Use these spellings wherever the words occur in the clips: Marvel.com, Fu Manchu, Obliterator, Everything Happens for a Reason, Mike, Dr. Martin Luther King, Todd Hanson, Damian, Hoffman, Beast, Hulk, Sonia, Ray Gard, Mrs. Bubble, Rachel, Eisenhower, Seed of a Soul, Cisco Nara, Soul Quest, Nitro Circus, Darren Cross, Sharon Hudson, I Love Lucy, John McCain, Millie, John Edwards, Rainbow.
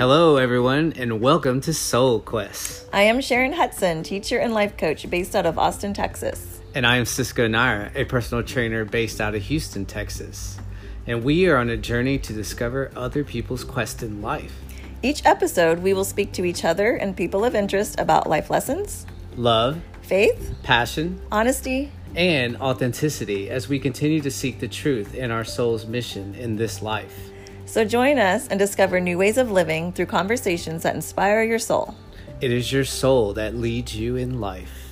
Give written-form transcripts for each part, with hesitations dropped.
Hello, everyone, and welcome to Soul Quest. I am Sharon Hudson, teacher and life coach based out of Austin, Texas. And I am Cisco Nara, a personal trainer based out of Houston, Texas. And we are on a journey to discover other people's quest in life. Each episode, we will speak to each other and people of interest about life lessons, love, faith, passion, honesty, and authenticity as we continue to seek the truth in our soul's mission in this life. So join us and discover new ways of living through conversations that inspire your soul. It is your soul that leads you in life.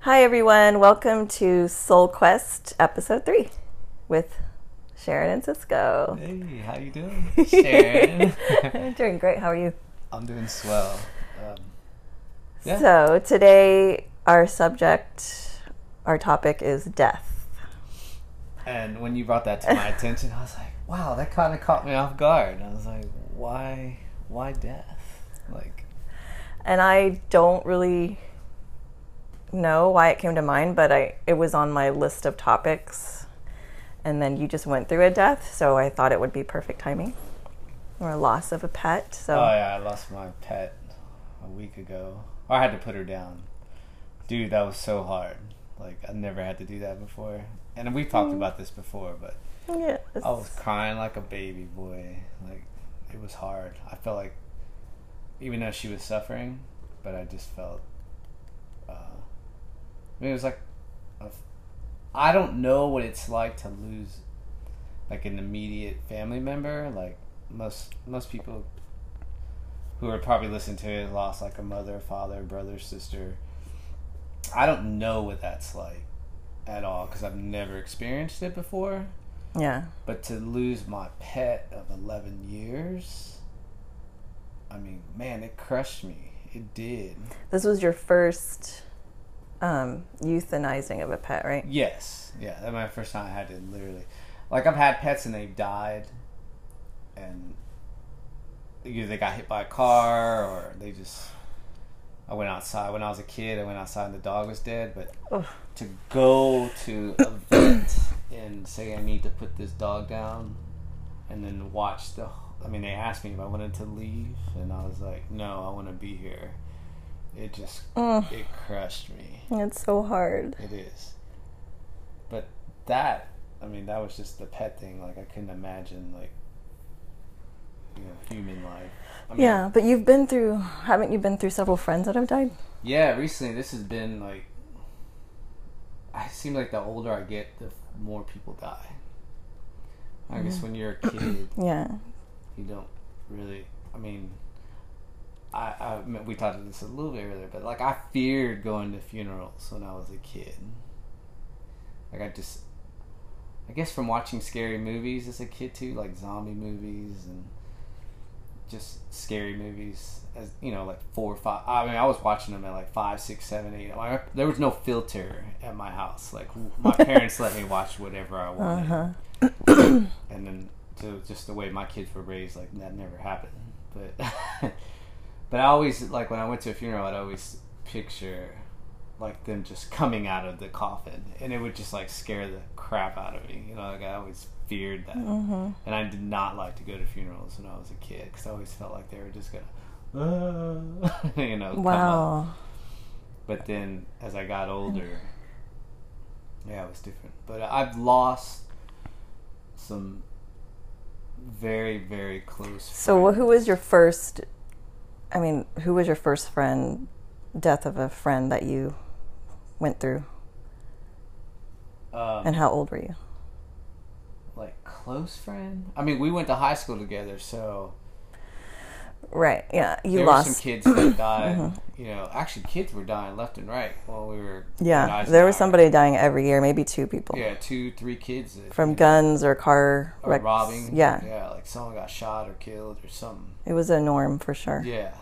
Hi, everyone. Welcome to Soul Quest Episode 3 with Sharon and Cisco. Hey, how you doing, Sharon? I'm doing great. How are you? I'm doing swell. So today our topic is death. And when you brought that to my attention, I was like, wow, that kind of caught me off guard. I was like, why death? And I don't really know why it came to mind, but it was on my list of topics. And then you just went through a death, so I thought it would be perfect timing. Or a loss of a pet. So. Oh, yeah, I lost my pet a week ago. I had to put her down. Dude, that was so hard. I never had to do that before. And we've talked about this before, but yes. I was crying like a baby boy. It was hard. I felt like, even though she was suffering, but I just felt, it was I don't know what it's like to lose, an immediate family member. Most people who are probably listening to it lost, a mother, father, brother, sister. I don't know what that's like at all because I've never experienced it before. Yeah. But to lose my pet of 11 years, it crushed me. It did. This was your first euthanizing of a pet, right? Yes. Yeah, that's my first time I had to literally. I've had pets and they've died and either they got hit by a car or they just... I went outside. When I was a kid, I went outside and the dog was dead. But to go to a vet and say I need to put this dog down and then watch they asked me if I wanted to leave. And I was like, no, I want to be here. It just, it crushed me. It's so hard. It is. But that was just the pet thing. I couldn't imagine, human life. But haven't you been through several friends that have died? Yeah, recently this has been I seem like the older I get, the more people die. I guess when you're a kid, you don't really. We talked about this a little bit earlier, but I feared going to funerals when I was a kid. I guess from watching scary movies as a kid too, like zombie movies and just scary movies, as you know, 4 or 5. I was watching them at 5, 6, 7, 8. There was no filter at my house. My parents let me watch whatever I wanted. Uh-huh. And then just the way my kids were raised, that never happened. But I always when I went to a funeral, I'd always picture them just coming out of the coffin, and it would just scare the crap out of me. I always feared that. Mm-hmm. And I did not like to go to funerals when I was a kid because I always felt like they were just going to wow. Come up. But then as I got older, it was different. But I've lost some very, very close friends. So who was your first friend, death of a friend that you went through? And how old were you? Close friend? We went to high school together, so... Right, yeah, you lost. There were some kids that died, mm-hmm. Actually, kids were dying left and right while we were... Yeah, there was somebody dying every year, maybe 2 people. Yeah, 2, 3 kids. From guns or car wrecks. Or robbing. Yeah. Yeah, someone got shot or killed or something. It was a norm, for sure. Yeah.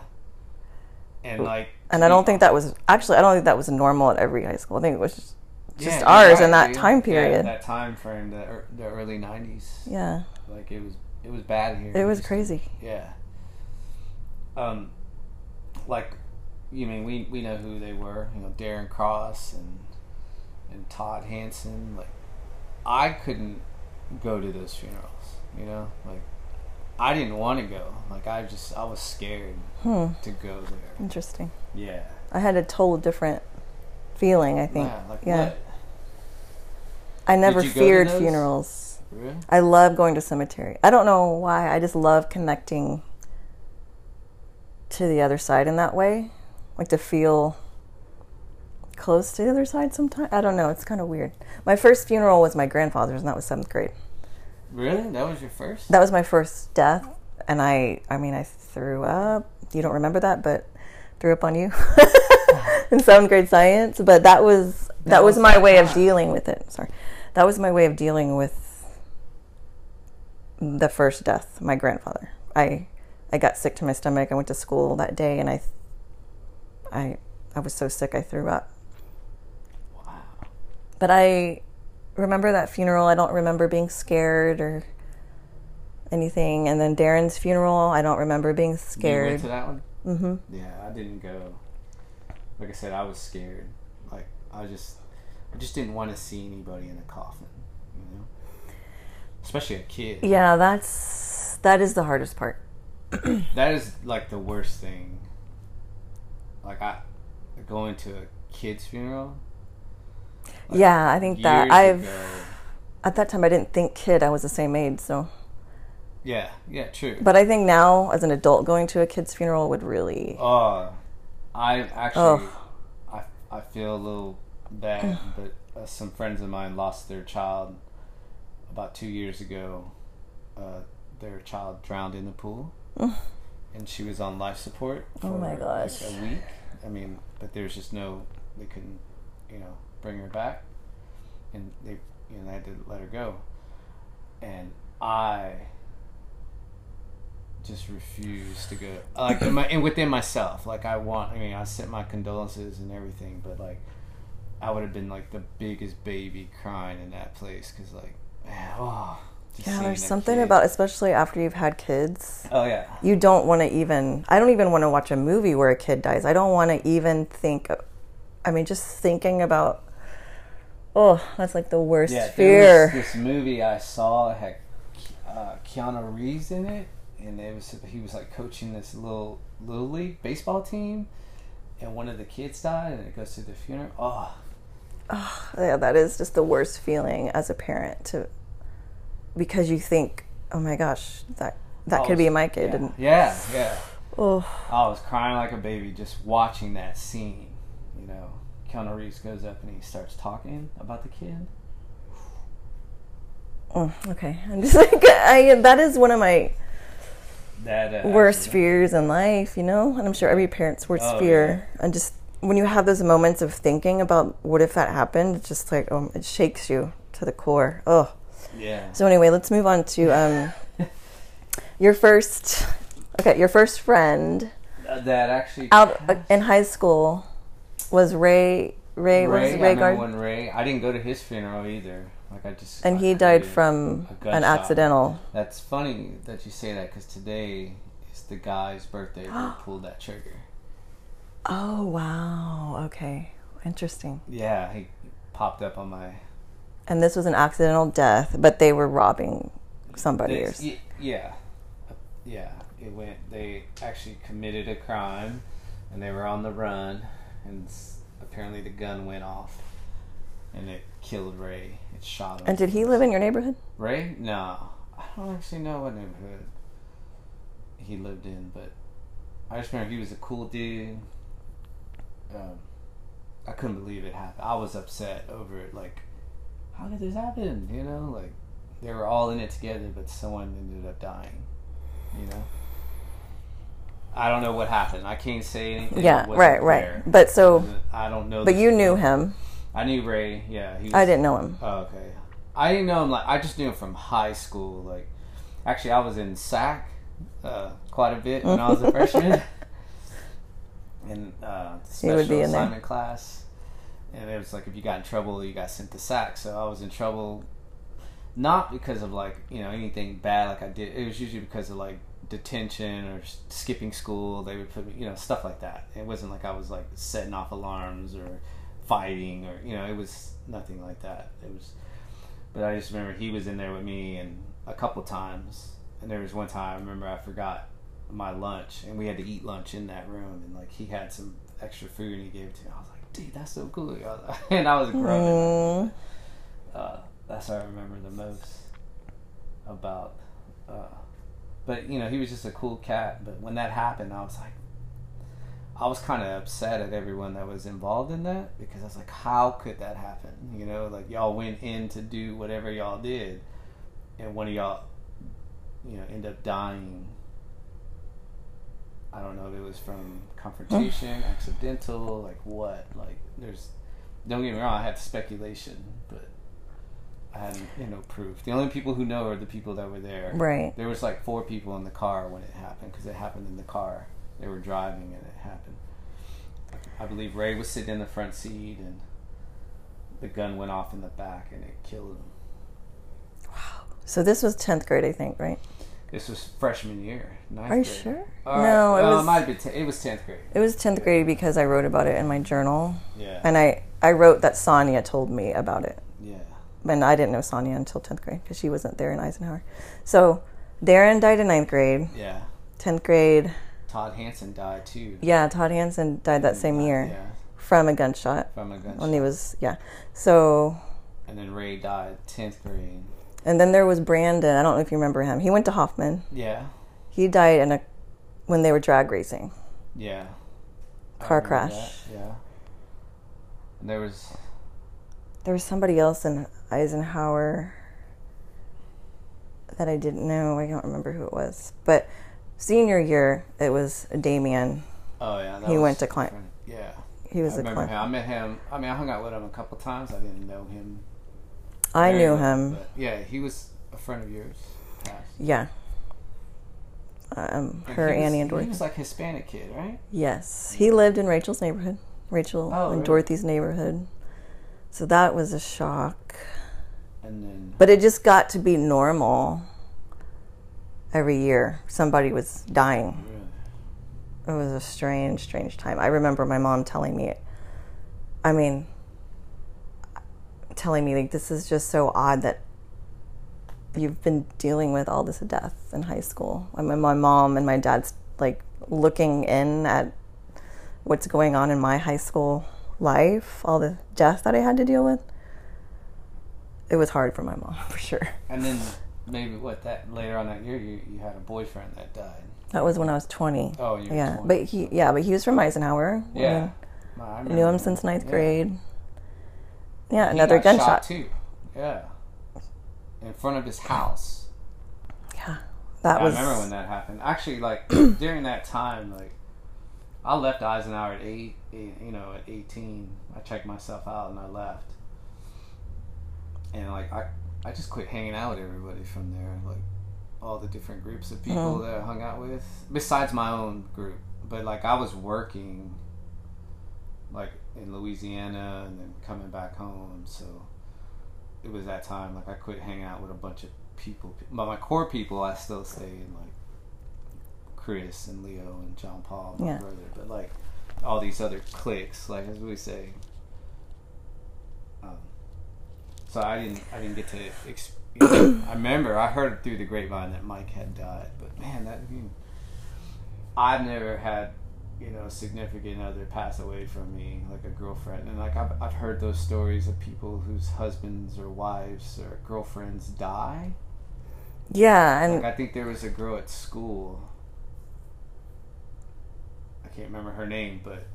And, And I don't think that was... Actually, I don't think that was normal at every high school. I think it was just ours in that time period. Yeah, that time frame, the early 90s. Yeah. It was bad here. It was crazy. Yeah. We know who they were, Darren Cross and Todd Hanson. I couldn't go to those funerals, you know? Like, I didn't want to go. Like, I was scared to go there. Interesting. Yeah. I had a total different feeling, I think. Yeah, like what? I never feared funerals. Really? I love going to cemetery. I don't know why. I just love connecting to the other side in that way. Like, to feel close to the other side sometimes. I don't know. It's kind of weird. My first funeral was my grandfather's, and that was 7th grade. Really? That was your first? That was my first death, and I threw up. You don't remember that, but threw up on you in 7th grade science. But that was my way of dealing with it. Sorry. That was my way of dealing with the first death, my grandfather. I got sick to my stomach. I went to school that day, and I was so sick I threw up. Wow. But I remember that funeral. I don't remember being scared or anything. And then Darren's funeral, I don't remember being scared. You went to that one? Mm-hmm. Yeah, I didn't go. Like I said, I was scared. Like, I just didn't want to see anybody in a coffin, you know? Especially a kid. Yeah, that is the hardest part. That is, like, the worst thing. Like, going to a kid's funeral. Like, yeah, I think that at that time I didn't think kid. I was the same age, so. Yeah, true. But I think now, as an adult, going to a kid's funeral would really. I feel a little bad, but some friends of mine lost their child about 2 years ago. Their child drowned in the pool, and she was on life support for like a week. I mean, but there's just they couldn't, you know, bring her back, and they had to let her go. And I just refused to go. Like, and within myself, like, I sent my condolences and everything, but, like, I would have been, like, the biggest baby crying in that place, because, like, yeah, there's something about, especially after you've had kids. Oh, yeah. You don't want to even, I don't even want to watch a movie where a kid dies. I don't want to even think, just thinking about, that's like the worst fear. There was this movie I saw, it had Keanu Reeves in it, and he was like coaching this little league baseball team, and one of the kids died, and it goes to the funeral. Oh, yeah, that is just the worst feeling as a parent because you think, oh my gosh, that could be my kid. Yeah, and yeah. I was crying like a baby just watching that scene. You know, Keanu Reeves goes up and he starts talking about the kid. Oh, okay, I'm just like, that is one of my worst fears in life, you know? And I'm sure every parent's worst fear. Yeah. And just when you have those moments of thinking about what if that happened, it's just like, it shakes you to the core. Oh. Yeah. So anyway, let's move on to your first friend that actually out in high school was Ray Gard. I didn't go to his funeral either. Like, he died from an accidental. That's funny that you say that, because today is the guy's birthday who pulled that trigger. Oh wow! Okay, interesting. Yeah, he popped up on my. And this was an accidental death, but they were robbing somebody or something. Yeah. Yeah. They actually committed a crime, and they were on the run, and apparently the gun went off, and it killed Ray. It shot him. And did he live in your neighborhood? Ray? No. I don't actually know what neighborhood he lived in, but I just remember he was a cool dude. I couldn't believe it happened. I was upset over it, like, how did this happen? You know, like, they were all in it together, but someone ended up dying. You know, I don't know what happened. I can't say anything. Yeah, right. There. But so I don't know. But you knew him. I knew Ray. Yeah, I didn't know him. Oh, okay, I didn't know him. Like, I just knew him from high school. Like, actually, I was in SAC quite a bit when I was a freshman, in special assignment class. And it was like, if you got in trouble, you got sent to SAC. So I was in trouble, not because of, like, you know, anything bad like I did. It was usually because of, like, detention or skipping school. They would put me, you know, stuff like that. It wasn't like I was, like, setting off alarms or fighting or, you know, it was nothing like that. It was But I just remember he was in there with me and a couple times. And there was one time I remember I forgot my lunch, and we had to eat lunch in that room, and like he had some extra food and he gave it to me. I was like, dude, that's so cool. And I was growing. That's what I remember the most about. But you know, he was just a cool cat. But when that happened, I was like, I was kind of upset at everyone that was involved in that, because I was like, how could that happen? You know, like y'all went in to do whatever y'all did, and one of y'all, you know, end up dying. I don't know if it was from confrontation, accidental, like what. Like, there's, don't get me wrong, I have speculation, but I had, you know, proof. The only people who know are the people that were there. Right. There was like 4 people in the car when it happened, because it happened in the car. They were driving and it happened. I believe Ray was sitting in the front seat and the gun went off in the back and it killed him. Wow. So this was 10th grade, I think, right? This was freshman year. Ninth grade. Are you sure? No, it was. It might be. It was 10th grade. It was 10th grade because I wrote about it in my journal. Yeah. And I wrote that Sonia told me about it. Yeah. And I didn't know Sonia until 10th grade because she wasn't there in Eisenhower. So Darren died in 9th grade. Yeah. 10th grade. Todd Hanson died too. Yeah, Todd Hanson died that same year. Yeah. From a gunshot. From a gunshot. When he was, yeah. So. And then Ray died 10th grade. And then there was Brandon. I don't know if you remember him. He went to Hoffman. Yeah. He died in when they were drag racing. Yeah. Car crash. That. Yeah. And there was somebody else in Eisenhower that I didn't know. I don't remember who it was. But senior year, it was Damian. Oh yeah. He went to Clint. Yeah. He was a Clint. I met him. I mean, I hung out with him a couple times. I didn't know him. I knew him. Yeah, he was a friend of yours. Yeah. Her Annie and Dorothy. He was like Hispanic kid, right? Yes. He lived in Rachel's neighborhood. Rachel and Dorothy's neighborhood. So that was a shock. And then, but it just got to be normal. Every year, somebody was dying. Really? It was a strange, strange time. I remember my mom telling me it. I mean, telling me, like, this is just so odd that you've been dealing with all this death in high school. I mean, my mom and my dad's like looking in at what's going on in my high school life, all the death that I had to deal with. It was hard for my mom, for sure. And then maybe later on that year you had a boyfriend that died. That was when I was 20. Oh, you were 20. But he was from Eisenhower. Yeah. I knew him since 9th grade. Yeah, another gunshot too. Yeah, in front of his house. Yeah, that was. I remember when that happened. Actually, like during that time, like I left Eisenhower at 8. You know, at 18, I checked myself out and I left. And like I just quit hanging out with everybody from there. Like all the different groups of people that I hung out with, besides my own group. But like I was working, like in Louisiana and then coming back home, so it was that time like I quit hanging out with a bunch of people, but my core people I still stayed, like Chris and Leo and John Paul, my brother, but like all these other cliques, like as we say, so I didn't get to I remember I heard through the grapevine that Mike had died, but man, I've never had, you know, significant other pass away from me, like a girlfriend, and like I've heard those stories of people whose husbands or wives or girlfriends die. Yeah, and like I think there was a girl at school, I can't remember her name, but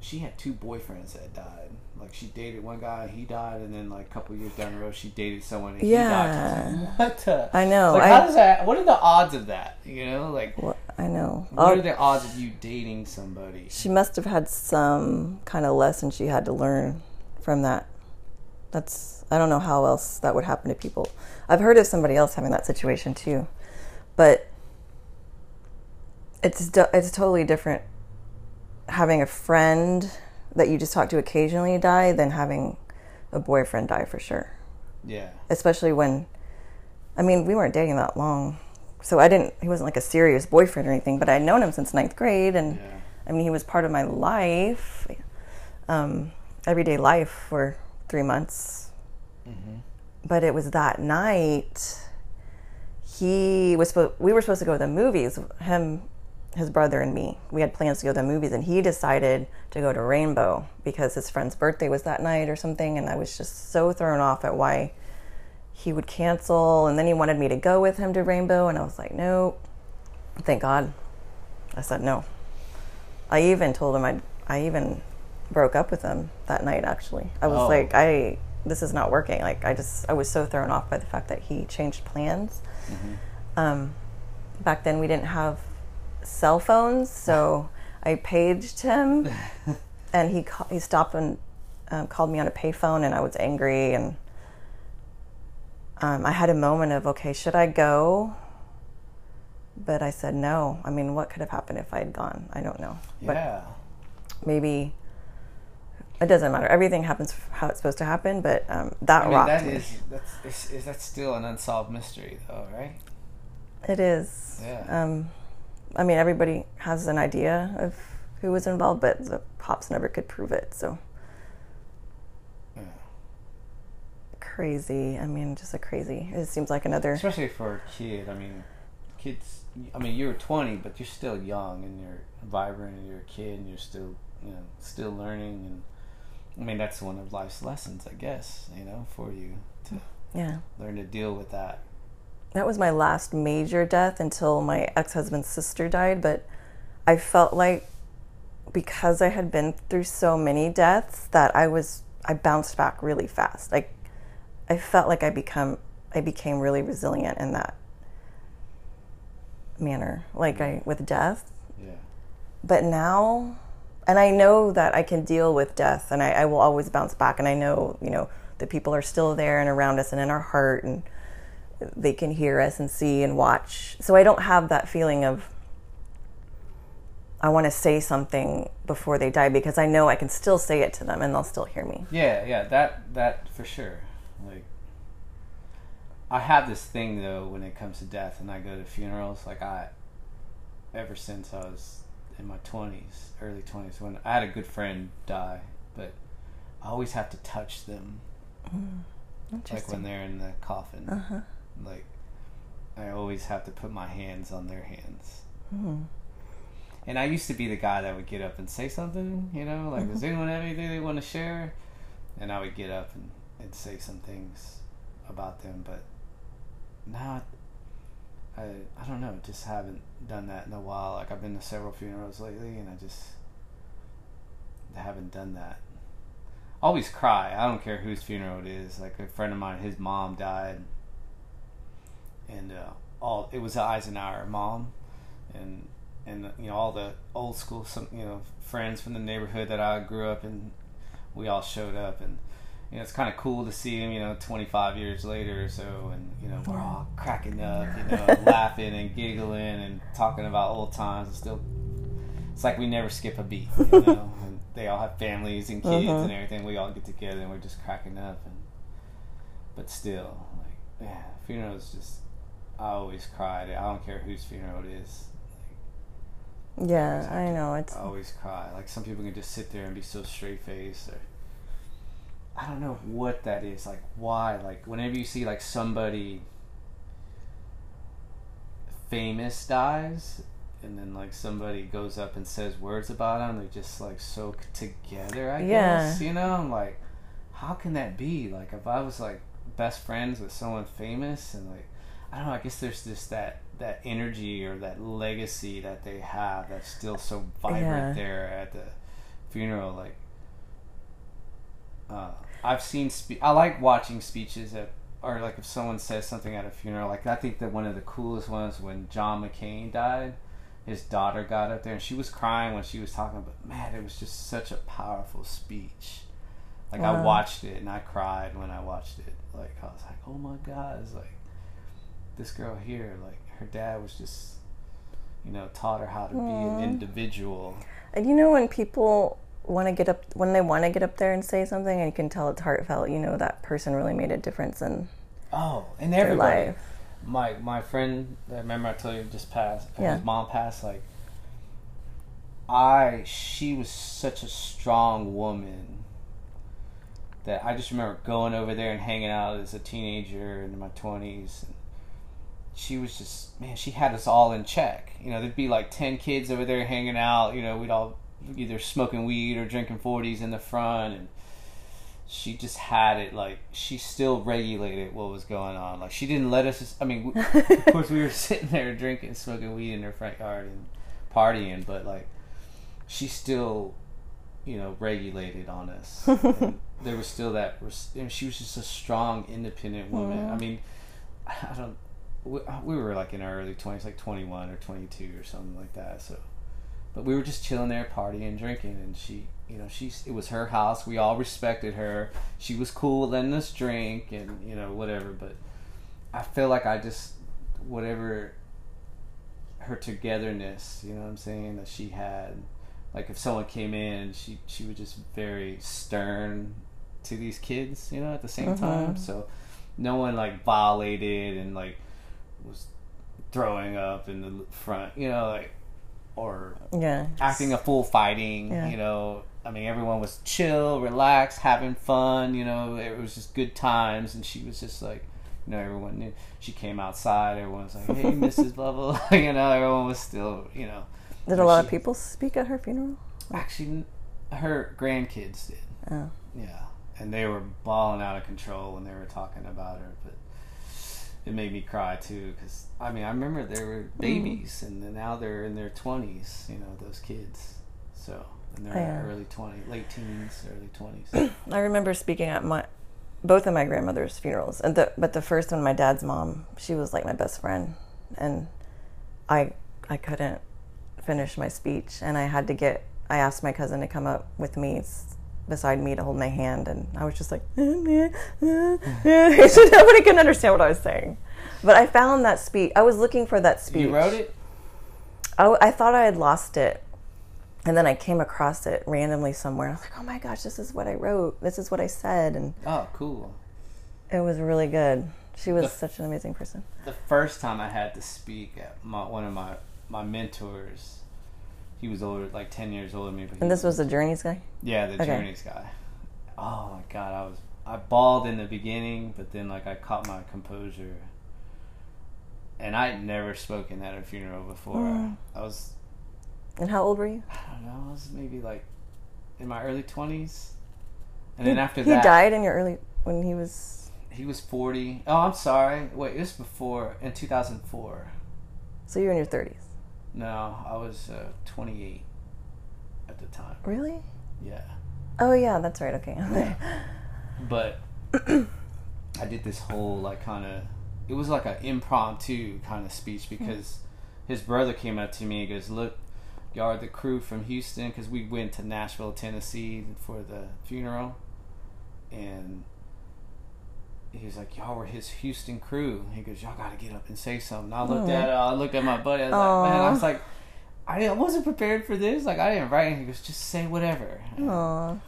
she had 2 boyfriends that died. Like she dated one guy, he died, and then like a couple years down the road she dated someone and he died. I know. Like how does that? What are the odds of that? You know, like. What? I know. What are the odds of you dating somebody? She must have had some kind of lesson she had to learn from that. I don't know how else that would happen to people. I've heard of somebody else having that situation too, but it's totally different having a friend that you just talk to occasionally die than having a boyfriend die, for sure. Yeah. Especially when, I mean, we weren't dating that long. So he wasn't like a serious boyfriend or anything, but I'd known him since 9th grade, and I mean, he was part of my life, everyday life for 3 months. But it was that night. We were supposed to go to the movies, him, his brother, and me. We had plans to go to the movies, and he decided to go to Rainbow because his friend's birthday was that night or something, and I was just so thrown off at why he would cancel. And then he wanted me to go with him to Rainbow, and I was like, no. Thank God. I said no. I even told him I even broke up with him that night, actually. I was like, this is not working. Like, I was so thrown off by the fact that he changed plans. Mm-hmm. Back then we didn't have cell phones, so I paged him, and he stopped and called me on a payphone, and I was angry, and I had a moment of, okay, should I go? But I said no. I mean, what could have happened if I had gone? I don't know. Yeah. But maybe it doesn't matter. Everything happens how it's supposed to happen, but that rocked me. Is that still an unsolved mystery, though, right? It is. Yeah. I mean, everybody has an idea of who was involved, but the cops never could prove it, so. Yeah. Crazy. I mean, just a crazy. It seems like another... Especially for a kid, I mean... Kids, I mean, you're 20, but you're still young, and you're vibrant, and you're a kid, and you're still, you know, still learning, and I mean, that's one of life's lessons, I guess, you know, for you to learn to deal with that. That was my last major death until my ex-husband's sister died, but I felt like because I had been through so many deaths that I bounced back really fast. Like, I felt like I became really resilient in that manner, like with death. Yeah. But now, and I know that I can deal with death, and I will always bounce back, and I know, you know, the people are still there and around us and in our heart, and they can hear us and see and watch. So I don't have that feeling of I want to say something before they die, because I know I can still say it to them and they'll still hear me. Yeah, that for sure. Like, I have this thing, though, when it comes to death, and I go to funerals. Like, ever since I was in my 20s, early 20s, when I had a good friend die, but I always have to touch them. Like, when they're in the coffin. Uh-huh. Like, I always have to put my hands on their hands. Mm-hmm. And I used to be the guy that would get up and say something, you know? Like, does anyone have anything they want to share? And I would get up and say some things about them, but now I don't know, just haven't done that in a while. Like, I've been to several funerals lately, and I just haven't done that. I always cry. I don't care whose funeral it is. Like, a friend of mine, his mom died, and it was the Eisenhower mom, and you know, all the old school, some, you know, friends from the neighborhood that I grew up in, we all showed up, and you know, it's kind of cool to see him, you know, 25 years later or so, and, you know, we're all cracking up, you know, laughing and giggling and talking about old times. It's still, it's like we never skip a beat, you know, and they all have families and kids and everything. We all get together and we're just cracking up, but still, like, yeah, funerals just, I always cried. I don't care whose funeral it is. Like, yeah, I know. I always cry. Like, some people can just sit there and be so straight-faced, or I don't know what that is, like, why, like, whenever you see, like, somebody famous dies, and then, like, somebody goes up and says words about them, they're just, like, so together, I guess, you know, I'm like, how can that be? Like, if I was, like, best friends with someone famous, and, like, I don't know, I guess there's just that energy or that legacy that they have that's still so vibrant there at the funeral, like, I've seen. I like watching speeches at, or like if someone says something at a funeral. Like, I think that one of the coolest ones when John McCain died, his daughter got up there and she was crying when she was talking. But man, it was just such a powerful speech. Like, wow. I watched it and I cried when I watched it. Like, I was like, oh my God! It's like this girl here. Like, her dad was just, you know, taught her how to be an individual. And you know, when people want to get up there and say something, and you can tell it's heartfelt, you know, that person really made a difference in their life. My friend, I remember I told you, just passed. His mom passed. Like, she was such a strong woman, that I just remember going over there and hanging out as a teenager in my 20s. And she was just, man, she had us all in check. You know, there'd be like 10 kids over there hanging out. You know, we'd all either smoking weed or drinking 40s in the front. And she just had it, like, she still regulated what was going on. Like, she didn't let us, I mean, of course we were sitting there drinking, smoking weed in her front yard and partying, but, like, she still, you know, regulated on us. And there was still that, and she was just a strong, independent woman. Mm. I mean, I don't, we were, like, in our early 20s, like 21 or 22 or something like that, so. But we were just chilling there, partying, drinking, and she, you know, it was her house. We all respected her. She was cool letting us drink and, you know, whatever. But I feel like I just, whatever her togetherness, you know what I'm saying, that she had. Like, if someone came in, she was just very stern to these kids, you know, at the same time. So no one, like, violated and, like, was throwing up in the front, you know, like, or acting a fool, fighting, you know. I mean, everyone was chill, relaxed, having fun, you know. It was just good times, and she was just like, you know, everyone knew. She came outside, everyone was like, hey, Mrs. Bubble, you know, everyone was still, you know. Did a lot of people speak at her funeral? Actually, her grandkids did. Oh. Yeah, and they were balling out of control when they were talking about her, but it made me cry too, because I mean I remember they were babies, and then now they're in their 20s, you know, those kids. So and they're in their early 20s, late teens, early 20s. I remember speaking at both of my grandmother's funerals, and but the first one, my dad's mom, she was like my best friend, and I couldn't finish my speech, and I asked my cousin to come up with me, beside me, to hold my hand, and I was just like, nobody could understand what I was saying. But I found that speech. I was looking for that speech. You wrote it? I thought I had lost it, and then I came across it randomly somewhere. I was like, oh my gosh, this is what I wrote. This is what I said. And oh, cool. It was really good. She was such an amazing person. The first time I had to speak at one of my mentors, he was older, like 10 years older than me. And this was the Journeys guy? Yeah, the Journeys guy. Oh my God, I bawled in the beginning, but then like I caught my composure. And I had never spoken at a funeral before. And how old were you? I don't know, I was maybe like in my early 20s. And then after that, he died in your early, when he was? He was 40. Oh, I'm sorry. Wait, it was before, in 2004. So you were in your 30s? No, I was 28 at the time. Really? Yeah. Oh, yeah, that's right. Okay. Yeah. But I did this whole, like, kind of, it was like an impromptu kind of speech, because his brother came up to me and goes, look, y'all are the crew from Houston, because we went to Nashville, Tennessee for the funeral. And he was like, y'all were his Houston crew. He goes, y'all got to get up and say something. I looked at my buddy. I was like, man, I was like, I wasn't prepared for this. Like, I didn't write anything. He goes, just say whatever. Aww.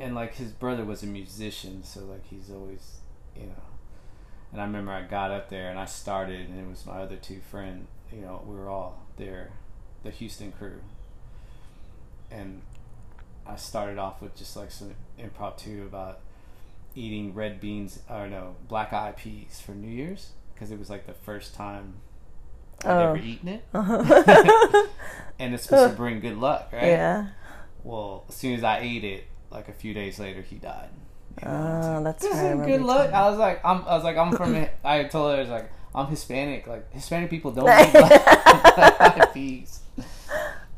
And like his brother was a musician, so like he's always, you know. And I remember I got up there and I started, and it was my other two friends. You know, we were all there, the Houston crew. And I started off with just like some impromptu about eating red beans, or no, black-eyed peas for New Year's, because it was like the first time I'd ever eaten it. And it's supposed to bring good luck, right? Yeah. Well, as soon as I ate it, like a few days later, he died. You know? Oh, like, that's right. Good luck. I was like, I'm from. I told her, I was like, I'm Hispanic. Like, Hispanic people don't eat black-eyed peas.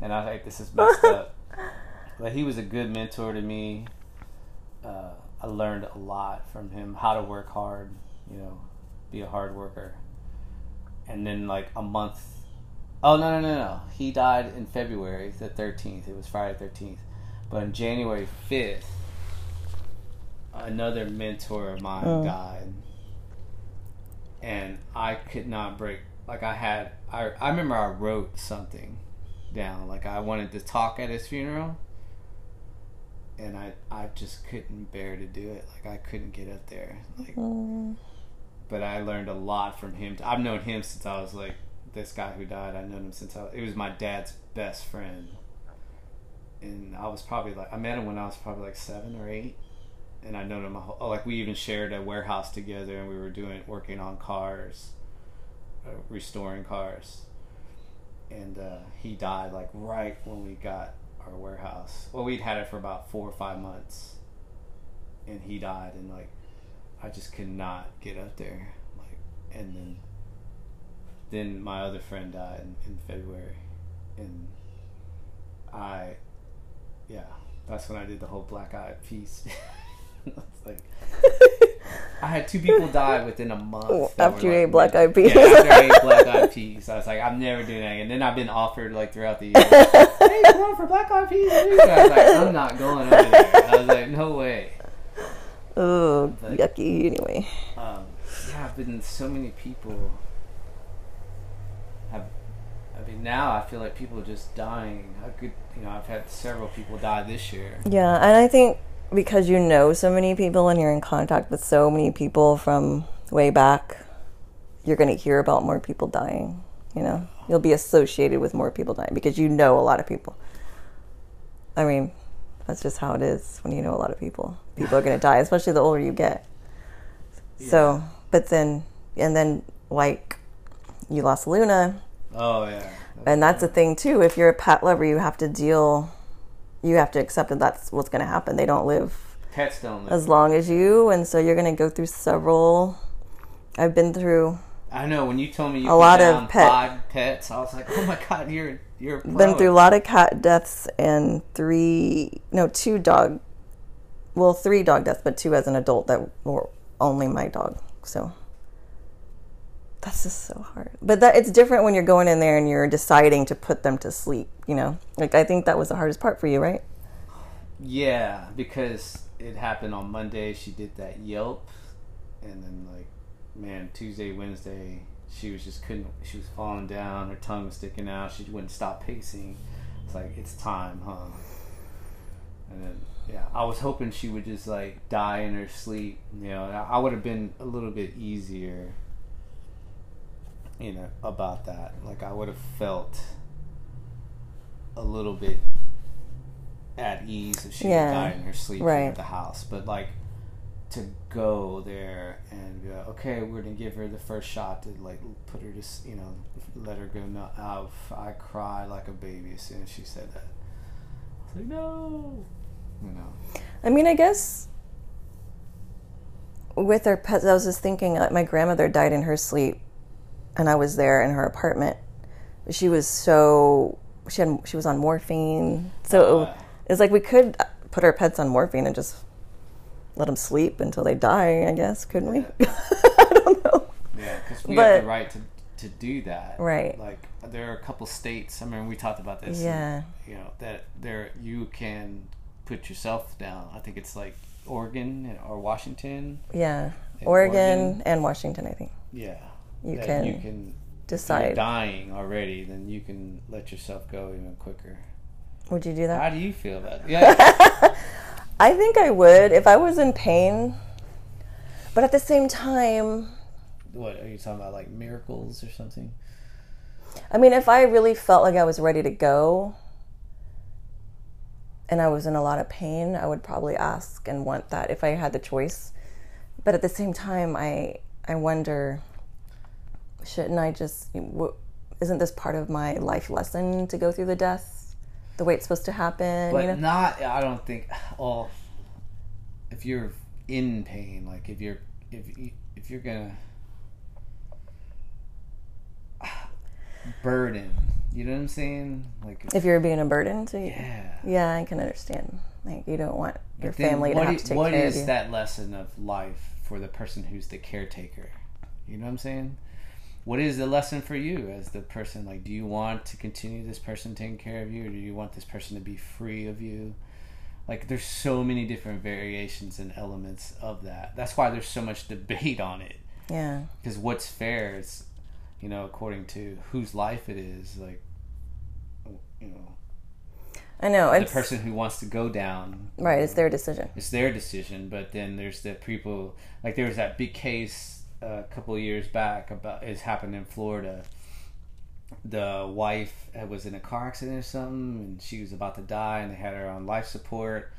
And I was like, this is messed up. But he was a good mentor to me. I learned a lot from him, how to work hard, you know, be a hard worker. And then like a month, no, he died in February the 13th. It was Friday the 13th. But on January 5th, another mentor of mine died, and I could not break. Like I remember I wrote something down, like I wanted to talk at his funeral. And I just couldn't bear to do it. Like, I couldn't get up there. Like, but I learned a lot from him. I've known him since I was, like, this guy who died. I've known him since it was my dad's best friend. And I met him when I was probably, like, 7 or 8. and I've known him my whole, like we even shared a warehouse together, and we were working on cars, restoring cars, and he died like right when we got our warehouse. Well, we'd had it for about 4 or 5 months, and he died, and like I just could not get up there, like, and then my other friend died in February, and that's when I did the whole Black Eyed piece. It's like I had 2 people die within a month after you ate Black Eyed Peas. Yeah, after I ate Black Eyed Peas, I was like, I'm never doing that again. And then I've been offered like throughout the year, hey, come on for Black Eyed Peas. And I was like, I'm not going over there. I was like, no way. Oh, yucky. Anyway, so many people have. I mean, now I feel like people are just dying. I could, I've had several people die this year. Yeah, and I think because you know so many people and you're in contact with so many people from way back, you're going to hear about more people dying, You'll be associated with more people dying because you know a lot of people. I mean, that's just how it is when you know a lot of people. People are going to die, especially the older you get. Yeah. So, but then, like, you lost Luna. Oh, yeah. And that's the thing, too. If you're a pet lover, you have to accept that that's what's going to happen. They don't live as long as you, and so you're going to go through several. I've been through. I know, when you told me you put down 5 pets, I was like, oh my God, you're a pro. Been through a lot of cat deaths and 3 dog deaths, but 2 as an adult that were only my dog, so. That's just so hard. But it's different when you're going in there and you're deciding to put them to sleep, Like, I think that was the hardest part for you, right? Yeah, because it happened on Monday. She did that yelp. And then, like, man, Tuesday, Wednesday, she was falling down. Her tongue was sticking out. She wouldn't stop pacing. It's like, it's time, huh? And then, yeah, I was hoping she would just, like, die in her sleep. I would have been a little bit easier about that. Like, I would have felt a little bit at ease if she had died in her sleep at the house. But, like, to go there and be like, okay, we're going to give her the first shot to, like, put her to, let her go. I cried like a baby as soon as she said that. I was like, no. I mean, I guess with her pets, I was just thinking, like, my grandmother died in her sleep. And I was there in her apartment. She was on morphine. So it's like we could put our pets on morphine and just let them sleep until they die, I guess, couldn't we? I don't know. Yeah, because have the right to do that. Right. Like, there are a couple states, I mean, we talked about this. Yeah. That you can put yourself down. I think it's like Oregon or Washington. Yeah, Oregon and Washington, I think. Yeah. You can decide. If you're dying already, then you can let yourself go even quicker. Would you do that? How do you feel about it? Yeah. I think I would if I was in pain. But at the same time... What, are you talking about, like, miracles or something? I mean, if I really felt like I was ready to go and I was in a lot of pain, I would probably ask and want that if I had the choice. But at the same time, I wonder... Shouldn't I just... Isn't this part of my life lesson to go through the death the way it's supposed to happen? But not... I don't think... Well, if you're in pain, like, if you're gonna... Burden. You know what I'm saying? Like... If you're being a burden to you? Yeah. Yeah, I can understand. Like, you don't want your family to have to take care of you. What is that lesson of life for the person who's the caretaker? You know what I'm saying? What is the lesson for you as the person? Like, do you want to continue this person taking care of you, or do you want this person to be free of you? Like, there's so many different variations and elements of that. That's why there's so much debate on it. Yeah. Because what's fair is, according to whose life it is, like, I know. The person who wants to go down. Right, it's their decision. It's their decision, but then there's the people, like, there was that big case a couple of years back about it's happened in Florida. The wife was in a car accident or something, and she was about to die, and they had her on life support,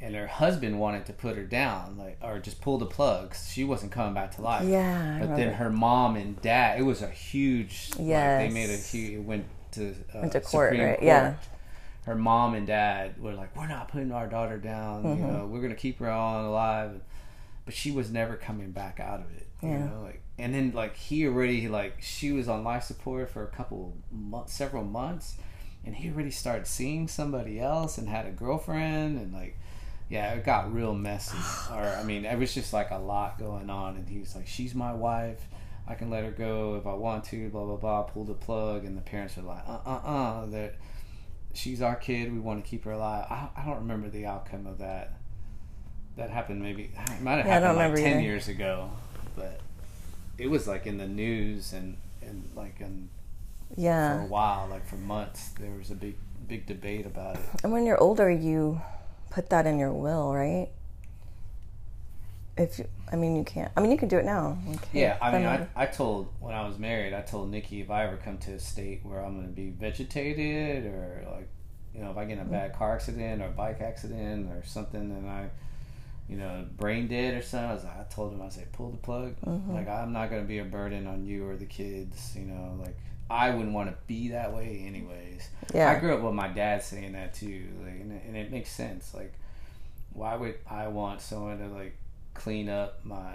and her husband wanted to put her down, like, or just pull the plug. She wasn't coming back to life. Yeah. But then her mom and dad, it was a huge, yes, like, they made a huge, it went to court, Supreme right? Court. Yeah. Her mom and dad were like, we're not putting our daughter down, mm-hmm. you know, we're going to keep her on alive. But she was never coming back out of it, you know, like, and then, like, he already, like, she was on life support for a couple months, several months, and he already started seeing somebody else and had a girlfriend, and, like, yeah, it got real messy. Or, I mean, it was just, like, a lot going on, and he was like, she's my wife, I can let her go if I want to, blah, blah, blah, pull the plug, and the parents are like, that she's our kid, we want to keep her alive. I don't remember the outcome of that. That happened maybe, it might have happened like 10 years ago, but it was like in the news and like in, yeah, for a while, like for months, there was a big debate about it. And when you're older, you put that in your will, right? If you, I mean, you can't, I mean, you can do it now. Okay. Yeah, I mean, I told, when I was married, I told Nikki, if I ever come to a state where I'm going to be vegetated, or like, you know, if I get in a bad car accident or a bike accident or something, and I, you know, brain dead or something, I told him, I said, pull the plug. Mm-hmm. Like, I'm not going to be a burden on you or the kids, you know, like, I wouldn't want to be that way anyways. Yeah. I grew up with my dad saying that too, like, and it makes sense. Like, why would I want someone to, like, clean up my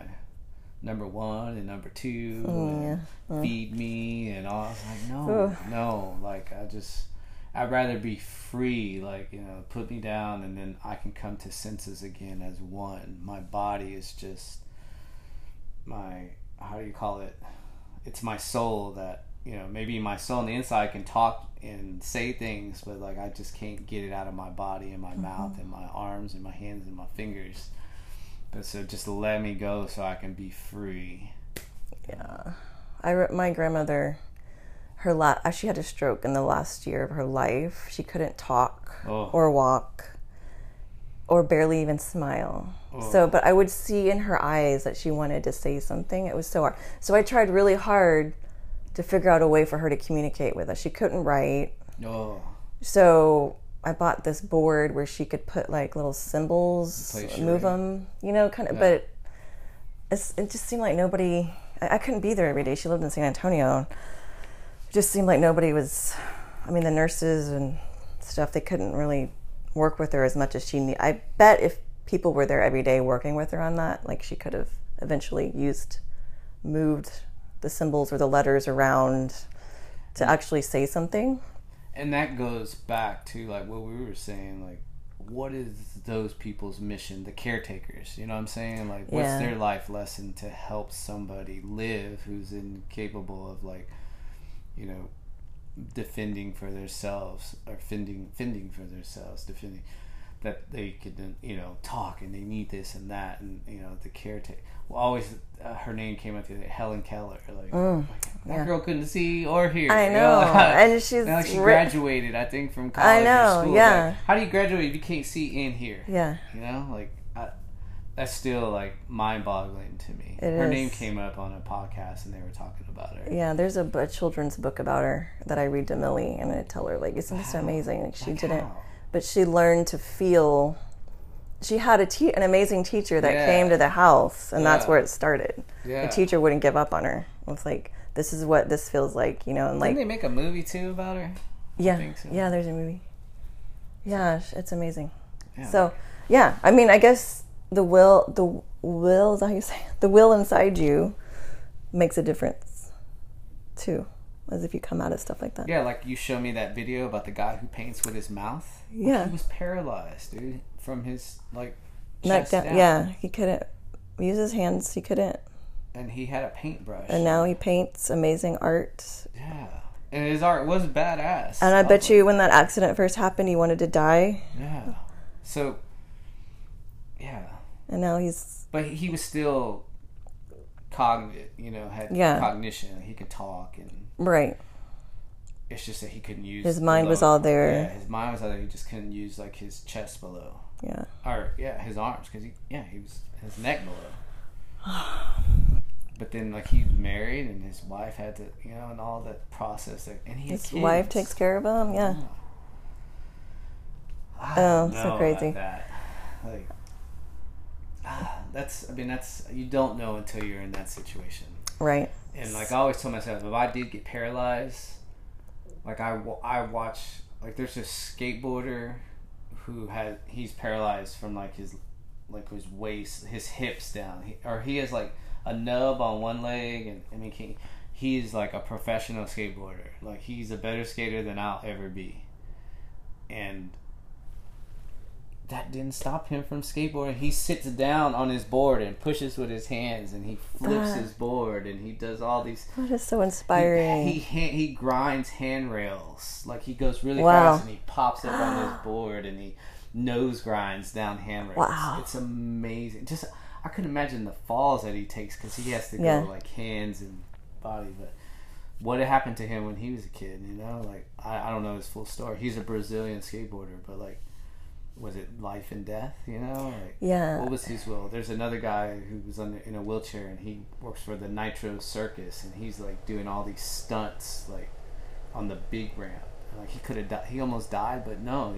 number one and number two and feed me and all? I was like, no, like, I'd rather be free, like, you know, put me down and then I can come to senses again as one. My body is just my, how do you call it? It's my soul that, you know, maybe my soul on the inside can talk and say things, but, like, I just can't get it out of my body and my mouth and my arms and my hands and my fingers. But so just let me go so I can be free. Yeah. My grandmother... she had a stroke in the last year of her life. She couldn't talk or walk or barely even smile. So, but I would see in her eyes that she wanted to say something. It was so hard. So I tried really hard to figure out a way for her to communicate with us. She couldn't write. So I bought this board where she could put, like, little symbols, move them, you know, kind of. Yeah. But it just seemed like nobody, I couldn't be there every day. She lived in San Antonio. Just seemed like nobody was, I mean, the nurses and stuff, they couldn't really work with her as much as she needed. I bet if people were there every day working with her on that, like, she could have eventually moved the symbols or the letters around to actually say something. And that goes back to, like, what we were saying, like, what is those people's mission, the caretakers, you know what I'm saying? Like, what's their life lesson to help somebody live who's incapable of, like, you know, defending that they could then, you know, talk and they need this and that, and, you know, the caretaker. Well, always her name came up to it, Helen Keller. Like, that girl couldn't see or hear. I know, you know? And she's like, she graduated, I think, from college. I know, or school. Yeah. Like, how do you graduate if you can't see and hear? Yeah, you know, like that's still, like, mind-boggling to me. Her name came up on a podcast, and they were talking about her. Yeah, there's a children's book about her that I read to Millie, and I tell her, like, it's just amazing. Like, she didn't, but she learned to feel. She had an amazing teacher that came to the house, and that's where it started. Yeah. The teacher wouldn't give up on her. It's like, this is what this feels like, you know. And didn't they make a movie too about her? Yeah, I think so. Yeah, there's a movie. Yeah, it's amazing. Yeah. So, yeah, I mean, I guess. The will, is that how you say it? The will inside you makes a difference too, as if you come out of stuff like that. Yeah, like you show me that video about the guy who paints with his mouth. Yeah, he was paralyzed, dude, from his, like, chest down. Yeah, he couldn't use his hands. He couldn't. And he had a paintbrush. And now he paints amazing art. Yeah, and his art was badass. And I bet you, when that accident first happened, he wanted to die. Yeah. So. Yeah. And now he's... But he was still cognate, you know, had cognition. He could talk and... Right. It's just that he couldn't use... His mind was all there. Yeah, his mind was all there. He just couldn't use, like, his chest below. Yeah. Or, yeah, his arms. Because, he was... His neck below. But then, like, he was married and his wife had to, you know, and all that process. Like, and his wife takes care of him, yeah. Oh, so crazy. That. like, that's, I mean, that's, you don't know until you're in that situation. Right. And like I always tell myself, if I did get paralyzed, like I watch, like there's this skateboarder who had, he's paralyzed from his waist, his hips down. He has like a nub on one leg, and I mean, he's like a professional skateboarder. Like he's a better skater than I'll ever be. And that didn't stop him from skateboarding. He sits down on his board and pushes with his hands, and he flips his board, and he does all these. That is so inspiring. He grinds handrails. Like he goes really fast, and he pops up on his board, and he nose grinds down handrails. Wow. It's amazing. Just I couldn't imagine the falls that he takes, because he has to go like hands and body. But what happened to him when he was a kid? You know, like I don't know his full story. He's a Brazilian skateboarder, but like. Was it life and death, you know? Like, what was his will? There's another guy who was in a wheelchair, and he works for the Nitro Circus, and he's like doing all these stunts like on the big ramp. Like he could have died. He almost died, but no,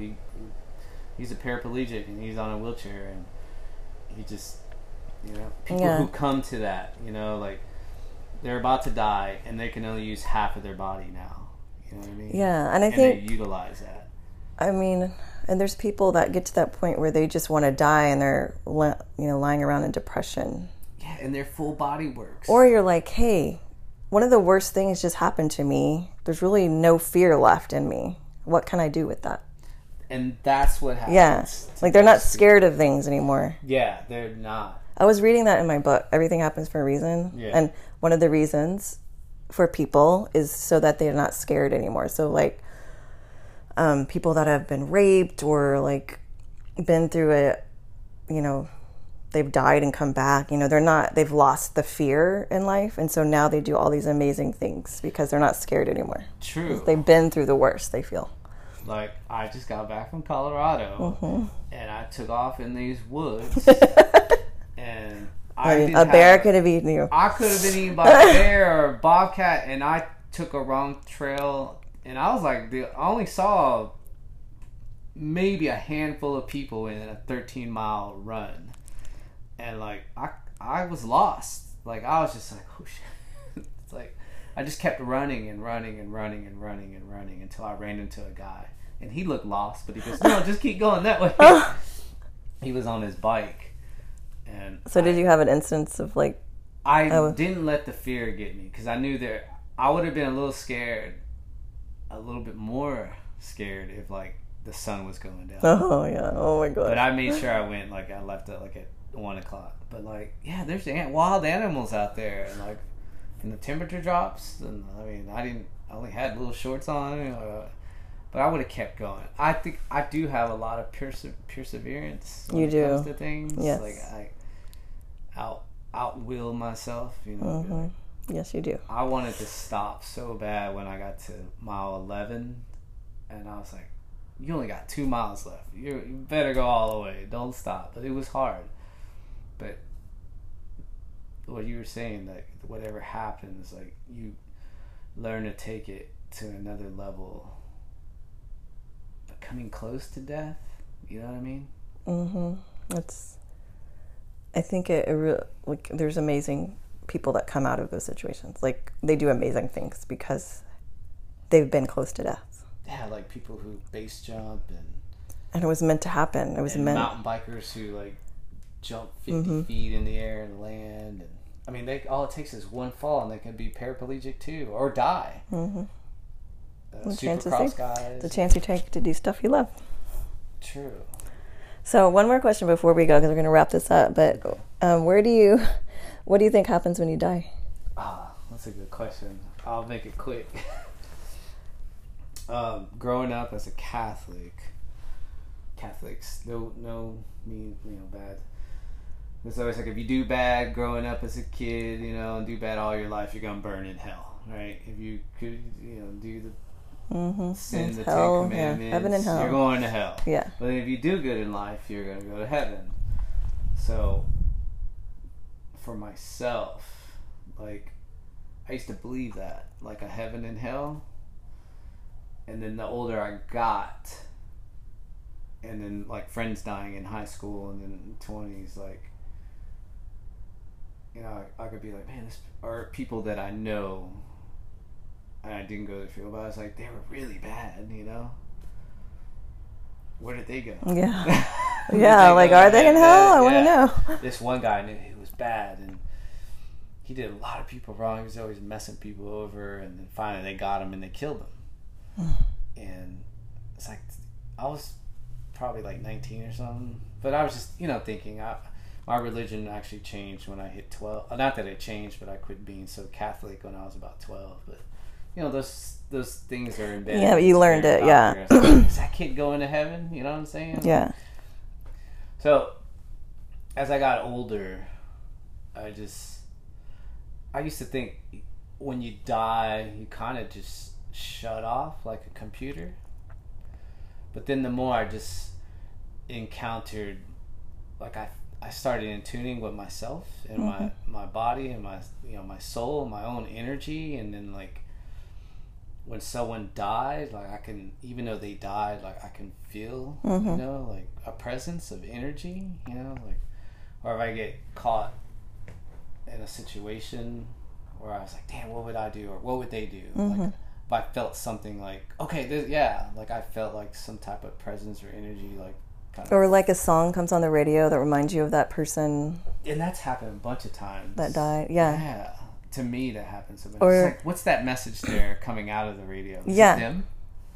he's a paraplegic, and he's on a wheelchair, and he just, you know, people who come to that, you know, like they're about to die, and they can only use half of their body now. You know what I mean? Yeah, and I think they utilize that. I mean, and there's people that get to that point where they just want to die, and they're, you know, lying around in depression. Yeah, and their full body works. Or you're like, hey, one of the worst things just happened to me. There's really no fear left in me. What can I do with that? And that's what happens. Yeah, like they're not scared of things anymore. Yeah, they're not. I was reading that in my book, Everything Happens for a Reason. Yeah. And one of the reasons for people is so that they're not scared anymore. So like... people that have been raped or like been through it, you know, they've died and come back, you know, they've lost the fear in life. And so now they do all these amazing things because they're not scared anymore. True. They've been through the worst, they feel. Like I just got back from Colorado and I took off in these woods and bear could have eaten you. I could have been eaten by a bear or a bobcat, and I took a wrong trail. And I was like, I only saw maybe a handful of people in a 13-mile run. And, like, I was lost. Like, I was just like, oh, shit. It's like, I just kept running and running and running and running and running until I ran into a guy. And he looked lost, but he goes, no, just keep going that way. He was on his bike. And so did you have an instance of, like... I didn't let the fear get me, because I knew I would have been a little scared. A little bit more scared if like the sun was going down. Oh yeah! Oh my god! But I made sure I went. Like I left at like at 1 o'clock. But like yeah, there's wild animals out there, and like and the temperature drops. And I mean, I only had little shorts on, but I would have kept going. I think I do have a lot of perseverance. When it comes to things. Yes. Like I outwill myself. You know. Mm-hmm. Yes, you do. I wanted to stop so bad when I got to mile 11, and I was like, you only got 2 miles left. You better go all the way. Don't stop. But it was hard. But what you were saying, that whatever happens, like you learn to take it to another level. But coming close to death, you know what I mean? Mm-hmm. That's, I think like there's amazing people that come out of those situations, like they do amazing things because they've been close to death. Yeah, like people who base jump and it was meant to happen. It was meant. Mountain bikers who like jump 50 feet in the air and land. And I mean, all it takes is one fall, and they can be paraplegic too, or die. Mm-hmm. Supercross guys. The chance you take to do stuff you love. True. So one more question before we go, because we're going to wrap this up. But what do you think happens when you die? That's a good question. I'll make it quick. Growing up as a Catholics, no mean, you know, bad. It's always like if you do bad growing up as a kid, you know, and do bad all your life, you're gonna burn in hell, right? If you could, you know, do the sin, the Ten Commandments, heaven and hell. You're going to hell. Yeah. But if you do good in life, you're gonna go to heaven. So. For myself, like I used to believe that, like a heaven and hell. And then the older I got, and then like friends dying in high school and then 20s, like, you know, I could be like, man, this are people that I know and I didn't go to the field, but I was like, they were really bad, you know? Where did they go? Yeah. Yeah, like, are they in hell? I want to know. This one guy I knew, he was bad, and he did a lot of people wrong. He was always messing people over, and then finally they got him and they killed him. And it's like, I was probably like 19 or something, but I was just, you know, thinking, my religion actually changed when I hit 12. Not that it changed, but I quit being so Catholic when I was about 12, but... You know, those things are embedded. Yeah, you learned it, yeah. Is that kid going to heaven? You know what I'm saying? Yeah. So, as I got older, I used to think when you die, you kind of just shut off like a computer. But then the more I just encountered, like I started in tuning with myself and my body and my, you know, my soul, my own energy, and then like, when someone died, like I can, even though they died, like I can feel, you know, like a presence of energy, you know, like, or if I get caught in a situation where I was like, damn, what would I do? Or what would they do? Like, if I felt something like, okay, this, yeah, like I felt like some type of presence or energy, like. Kind of, or like a song comes on the radio that reminds you of that person. And that's happened a bunch of times. That died, yeah. Yeah. To me, that happens. Or, it's like, what's that message there coming out of the radio? Is it them?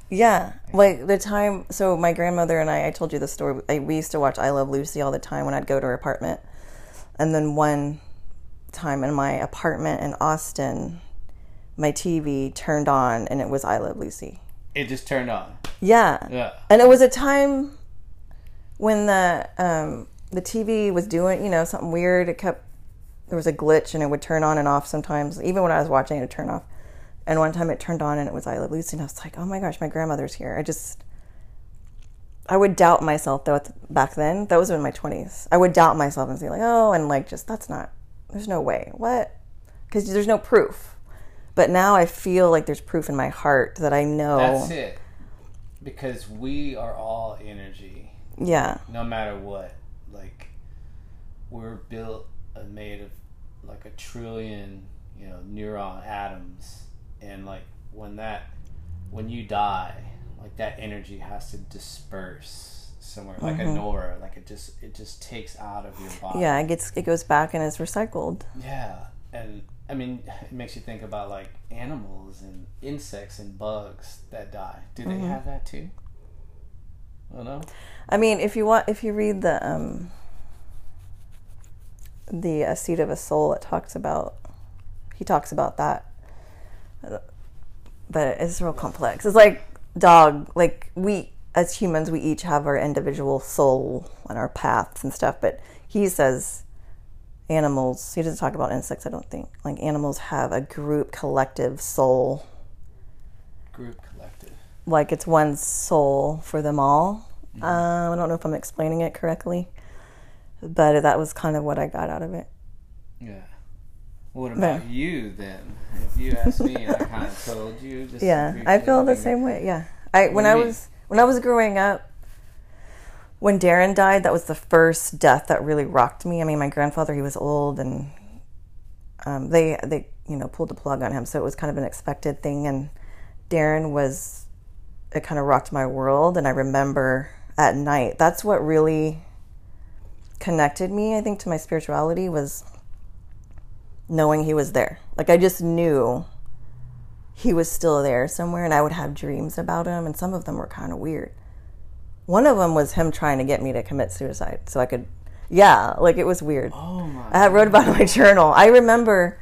Yeah. Like the time, so my grandmother and I told you the story. We used to watch I Love Lucy all the time when I'd go to her apartment. And then one time in my apartment in Austin, my TV turned on and it was I Love Lucy. It just turned on. Yeah. Yeah. And it was a time when the TV was doing, you know, something weird. It kept, there was a glitch and it would turn on and off sometimes. Even when I was watching it, it would turn off. And one time it turned on and it was I Love Lucy. And I was like, oh my gosh, my grandmother's here. I would doubt myself though back then. That was in my 20s. I would doubt myself and say like, oh, and like just, that's not, there's no way. What? Because there's no proof. But now I feel like there's proof in my heart that I know. That's it. Because we are all energy. Yeah. No matter what. Like, we're built... made of like 1 trillion, you know, neuron atoms, and like when you die, like that energy has to disperse somewhere, like a nora, like it just takes out of your body. Yeah, it goes back and is recycled. Yeah, and I mean, it makes you think about like animals and insects and bugs that die. Do they have that too? I don't know. I mean, if you read the Seed of a Soul, he talks about that, but it's real complex. It's like dog, like we as humans, we each have our individual soul and our paths and stuff, but he says animals, he doesn't talk about insects, I don't think, like animals have a group collective soul, like it's one soul for them all. I don't know if I'm explaining it correctly, but that was kind of what I got out of it. Yeah. What about you then? If you asked me, I kind of told you. Just I feel the same way. Yeah. When I was growing up, when Darren died, that was the first death that really rocked me. I mean, my grandfather, he was old, and they you know pulled the plug on him, so it was kind of an expected thing. And Darren was, it kind of rocked my world, and I remember at night. That's what really connected me, I think, to my spirituality, was knowing he was there. Like, I just knew he was still there somewhere, and I would have dreams about him, and some of them were kind of weird. One of them was him trying to get me to commit suicide, so I could, like, it was weird. Oh my! I wrote about it in my journal. I remember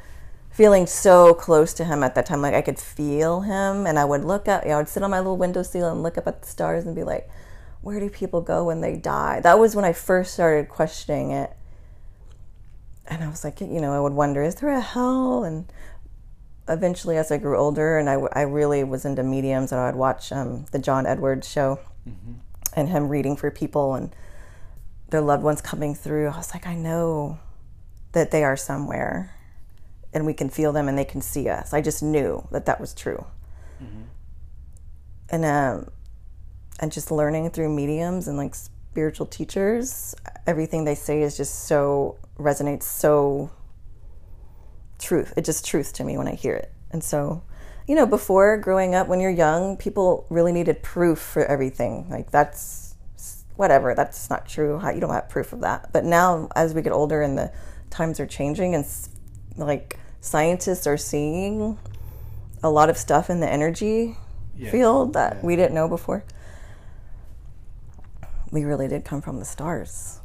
feeling so close to him at that time, like, I could feel him, and I would look up, you know, I would sit on my little windowsill and look up at the stars and be like, where do people go when they die? That was when I first started questioning it. And I was like, you know, I would wonder, is there a hell? And eventually, as I grew older, and I really was into mediums, and I would watch the John Edwards show and him reading for people and their loved ones coming through. I was like, I know that they are somewhere, and we can feel them and they can see us. I just knew that that was true. And and just learning through mediums and like spiritual teachers, everything they say is just so, resonates so truth. It's just truth to me when I hear it. And so, you know, before growing up, when you're young, people really needed proof for everything. Like that's whatever, that's not true. You don't have proof of that. But now as we get older and the times are changing and like scientists are seeing a lot of stuff in the energy field that we didn't know before. We really did come from the stars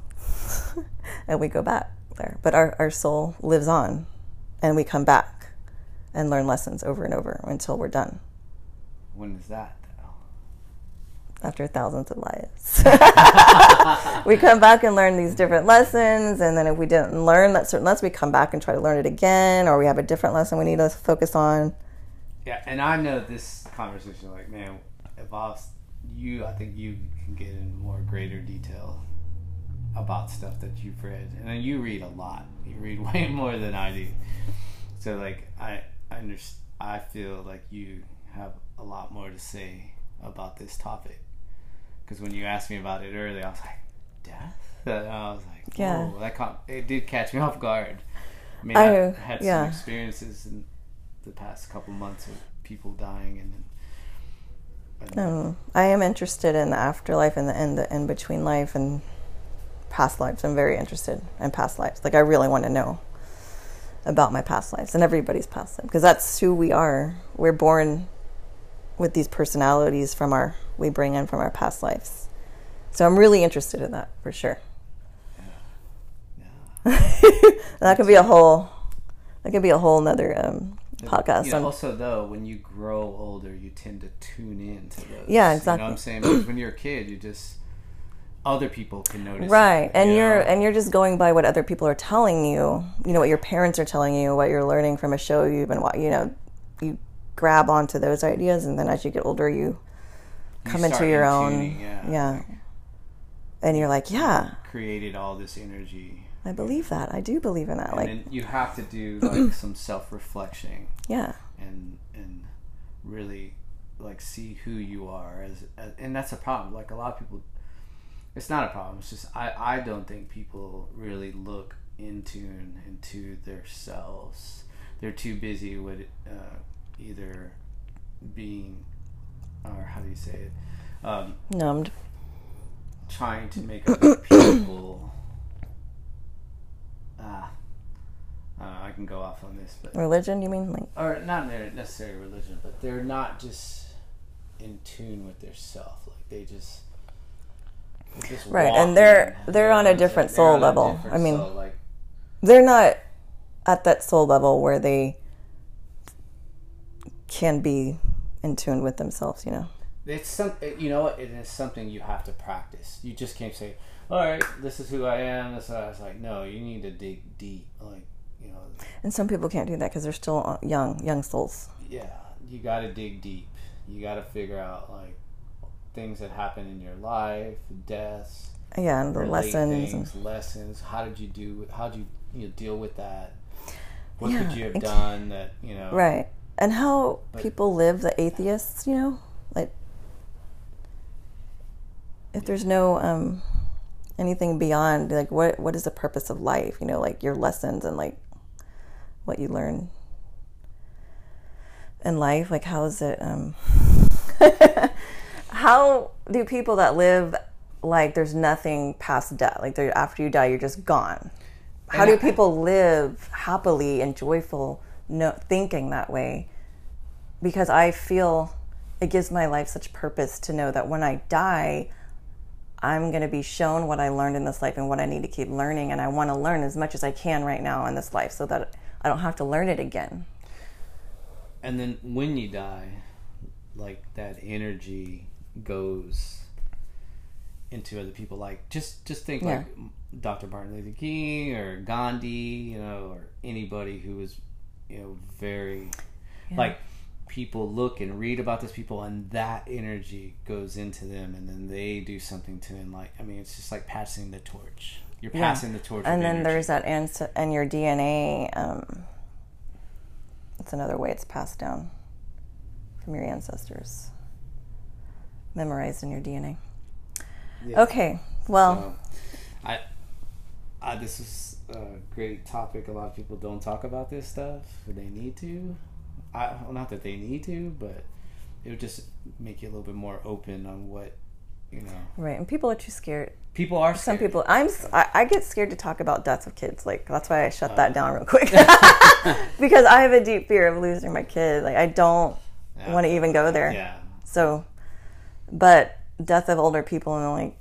and we go back there, but our soul lives on and we come back and learn lessons over and over until we're done. When is that though? After thousands of lives. We come back and learn these different lessons, and then if we didn't learn that certain lesson, we come back and try to learn it again, or we have a different lesson we need to focus on. Yeah, and I know this conversation, like, man, if I was you, I think you can get in more greater detail about stuff that you've read. And you read a lot. You read way more than I do. So, like, I feel like you have a lot more to say about this topic. Because when you asked me about it earlier, I was like, death? And I was like, whoa, that it did catch me off guard. I mean, I had some experiences in the past couple months of people dying, and I am interested in the afterlife and the in-between life and past lives. I'm very interested in past lives. Like, I really want to know about my past lives and everybody's past life, because that's who we are. We're born with these personalities we bring in from our past lives. So I'm really interested in that, for sure. That could be a whole, nother podcast. You know, also, though, when you grow older, you tend to tune in to those. Yeah, exactly. You know what I'm saying? Because when you're a kid, you just, other people can notice. Right, and you're just going by what other people are telling you. You know, what your parents are telling you, what you're learning from a show you've been watching. You know, you grab onto those ideas, and then as you get older, you come into your own. And you're like, created all this energy. I believe that. I do believe in that. Like, and you have to do like some self-reflection. Yeah. And really like see who you are as and that's a problem. Like, a lot of people, it's not a problem. It's just I don't think people really look in tune into themselves. They're too busy with either being, or how do you say it? Numbed. Trying to make other people. I can go off on this, but religion, you mean? Like, or not necessarily religion, but they're not just in tune with their self. Like, they're just right, walking, and they're on a different soul level. I mean, they're not at that soul level where they can be in tune with themselves, you know. It's something, you know what, it is something you have to practice. You just can't say, all right, this is who I am. This is what I was like. No, you need to dig deep, like, you know. And some people can't do that because they're still young souls. Yeah, you got to dig deep. You got to figure out like things that happen in your life, deaths. Yeah, and the lessons. Lessons. How did you do? How did you deal with that? What could you have done that? You know. Right, and how people live, the atheists. You know, like if there's no anything beyond, like, what is the purpose of life, you know, like your lessons and like what you learn in life, like how is it how do people that live like there's nothing past death, like after you die you're just gone, how do people live happily and joyful thinking that way? Because I feel it gives my life such purpose to know that when I die I'm going to be shown what I learned in this life and what I need to keep learning, and I want to learn as much as I can right now in this life so that I don't have to learn it again. And then when you die, like, that energy goes into other people. Like, just think like Dr. Martin Luther King or Gandhi, you know, or anybody who was, you know, very like, people look and read about those people, and that energy goes into them, and then they do something to enlighten. I mean, it's just like passing the torch. You're passing the torch. And then energy. There's that answer, and your DNA. It's another way it's passed down from your ancestors. memorized in your DNA. Yeah. Okay, well. This is a great topic. A lot of people don't talk about this stuff, but they need to. Not that they need to, but it would just make you a little bit more open on what, you know. Right, and people are too scared. People are scared. Some people, I get scared to talk about deaths of kids. Like, that's why I shut that down real quick. Because I have a deep fear of losing my kid. Like, I don't want to even go there. Yeah. So, but death of older people and like.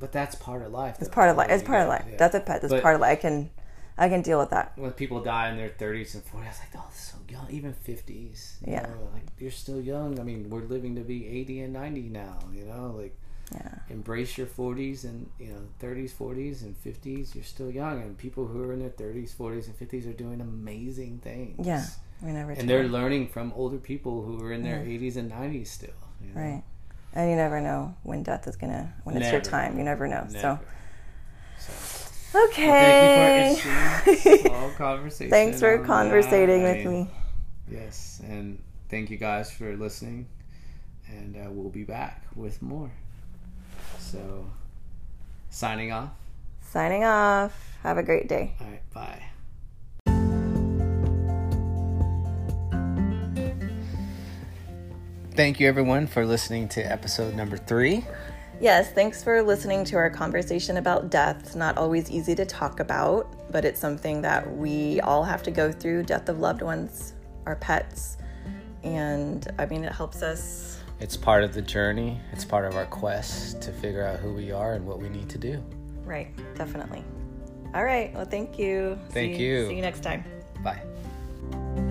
But that's part of life. It's part of life. It's part of life. Yeah. That's a pet. That's part of life. I can deal with that. When people die in their 30s and 40s, I was like, oh, this is so young. Even 50s. Yeah. Know, like, you're still young. I mean, we're living to be 80 and 90 now, you know? Like, yeah. Embrace your 40s and, you know, 30s, 40s, and 50s. You're still young. And people who are in their 30s, 40s, and 50s are doing amazing things. Yeah. We never and they're learning from older people who are in their 80s and 90s still. You know? Right. And you never know when death is going to, when it's your time. You never know. Never. So. Okay. Well, thank you for this small conversation. Thanks for conversating with me. Yes. And thank you guys for listening. And we'll be back with more. So, signing off. Signing off. Have a great day. All right. Bye. Thank you, everyone, for listening to episode number 3. Yes, thanks for listening to our conversation about death. It's not always easy to talk about, but it's something that we all have to go through, death of loved ones, our pets. And, I mean, it helps us. It's part of the journey. It's part of our quest to figure out who we are and what we need to do. Right, definitely. All right, well, thank you. Thank you. See you next time. Bye.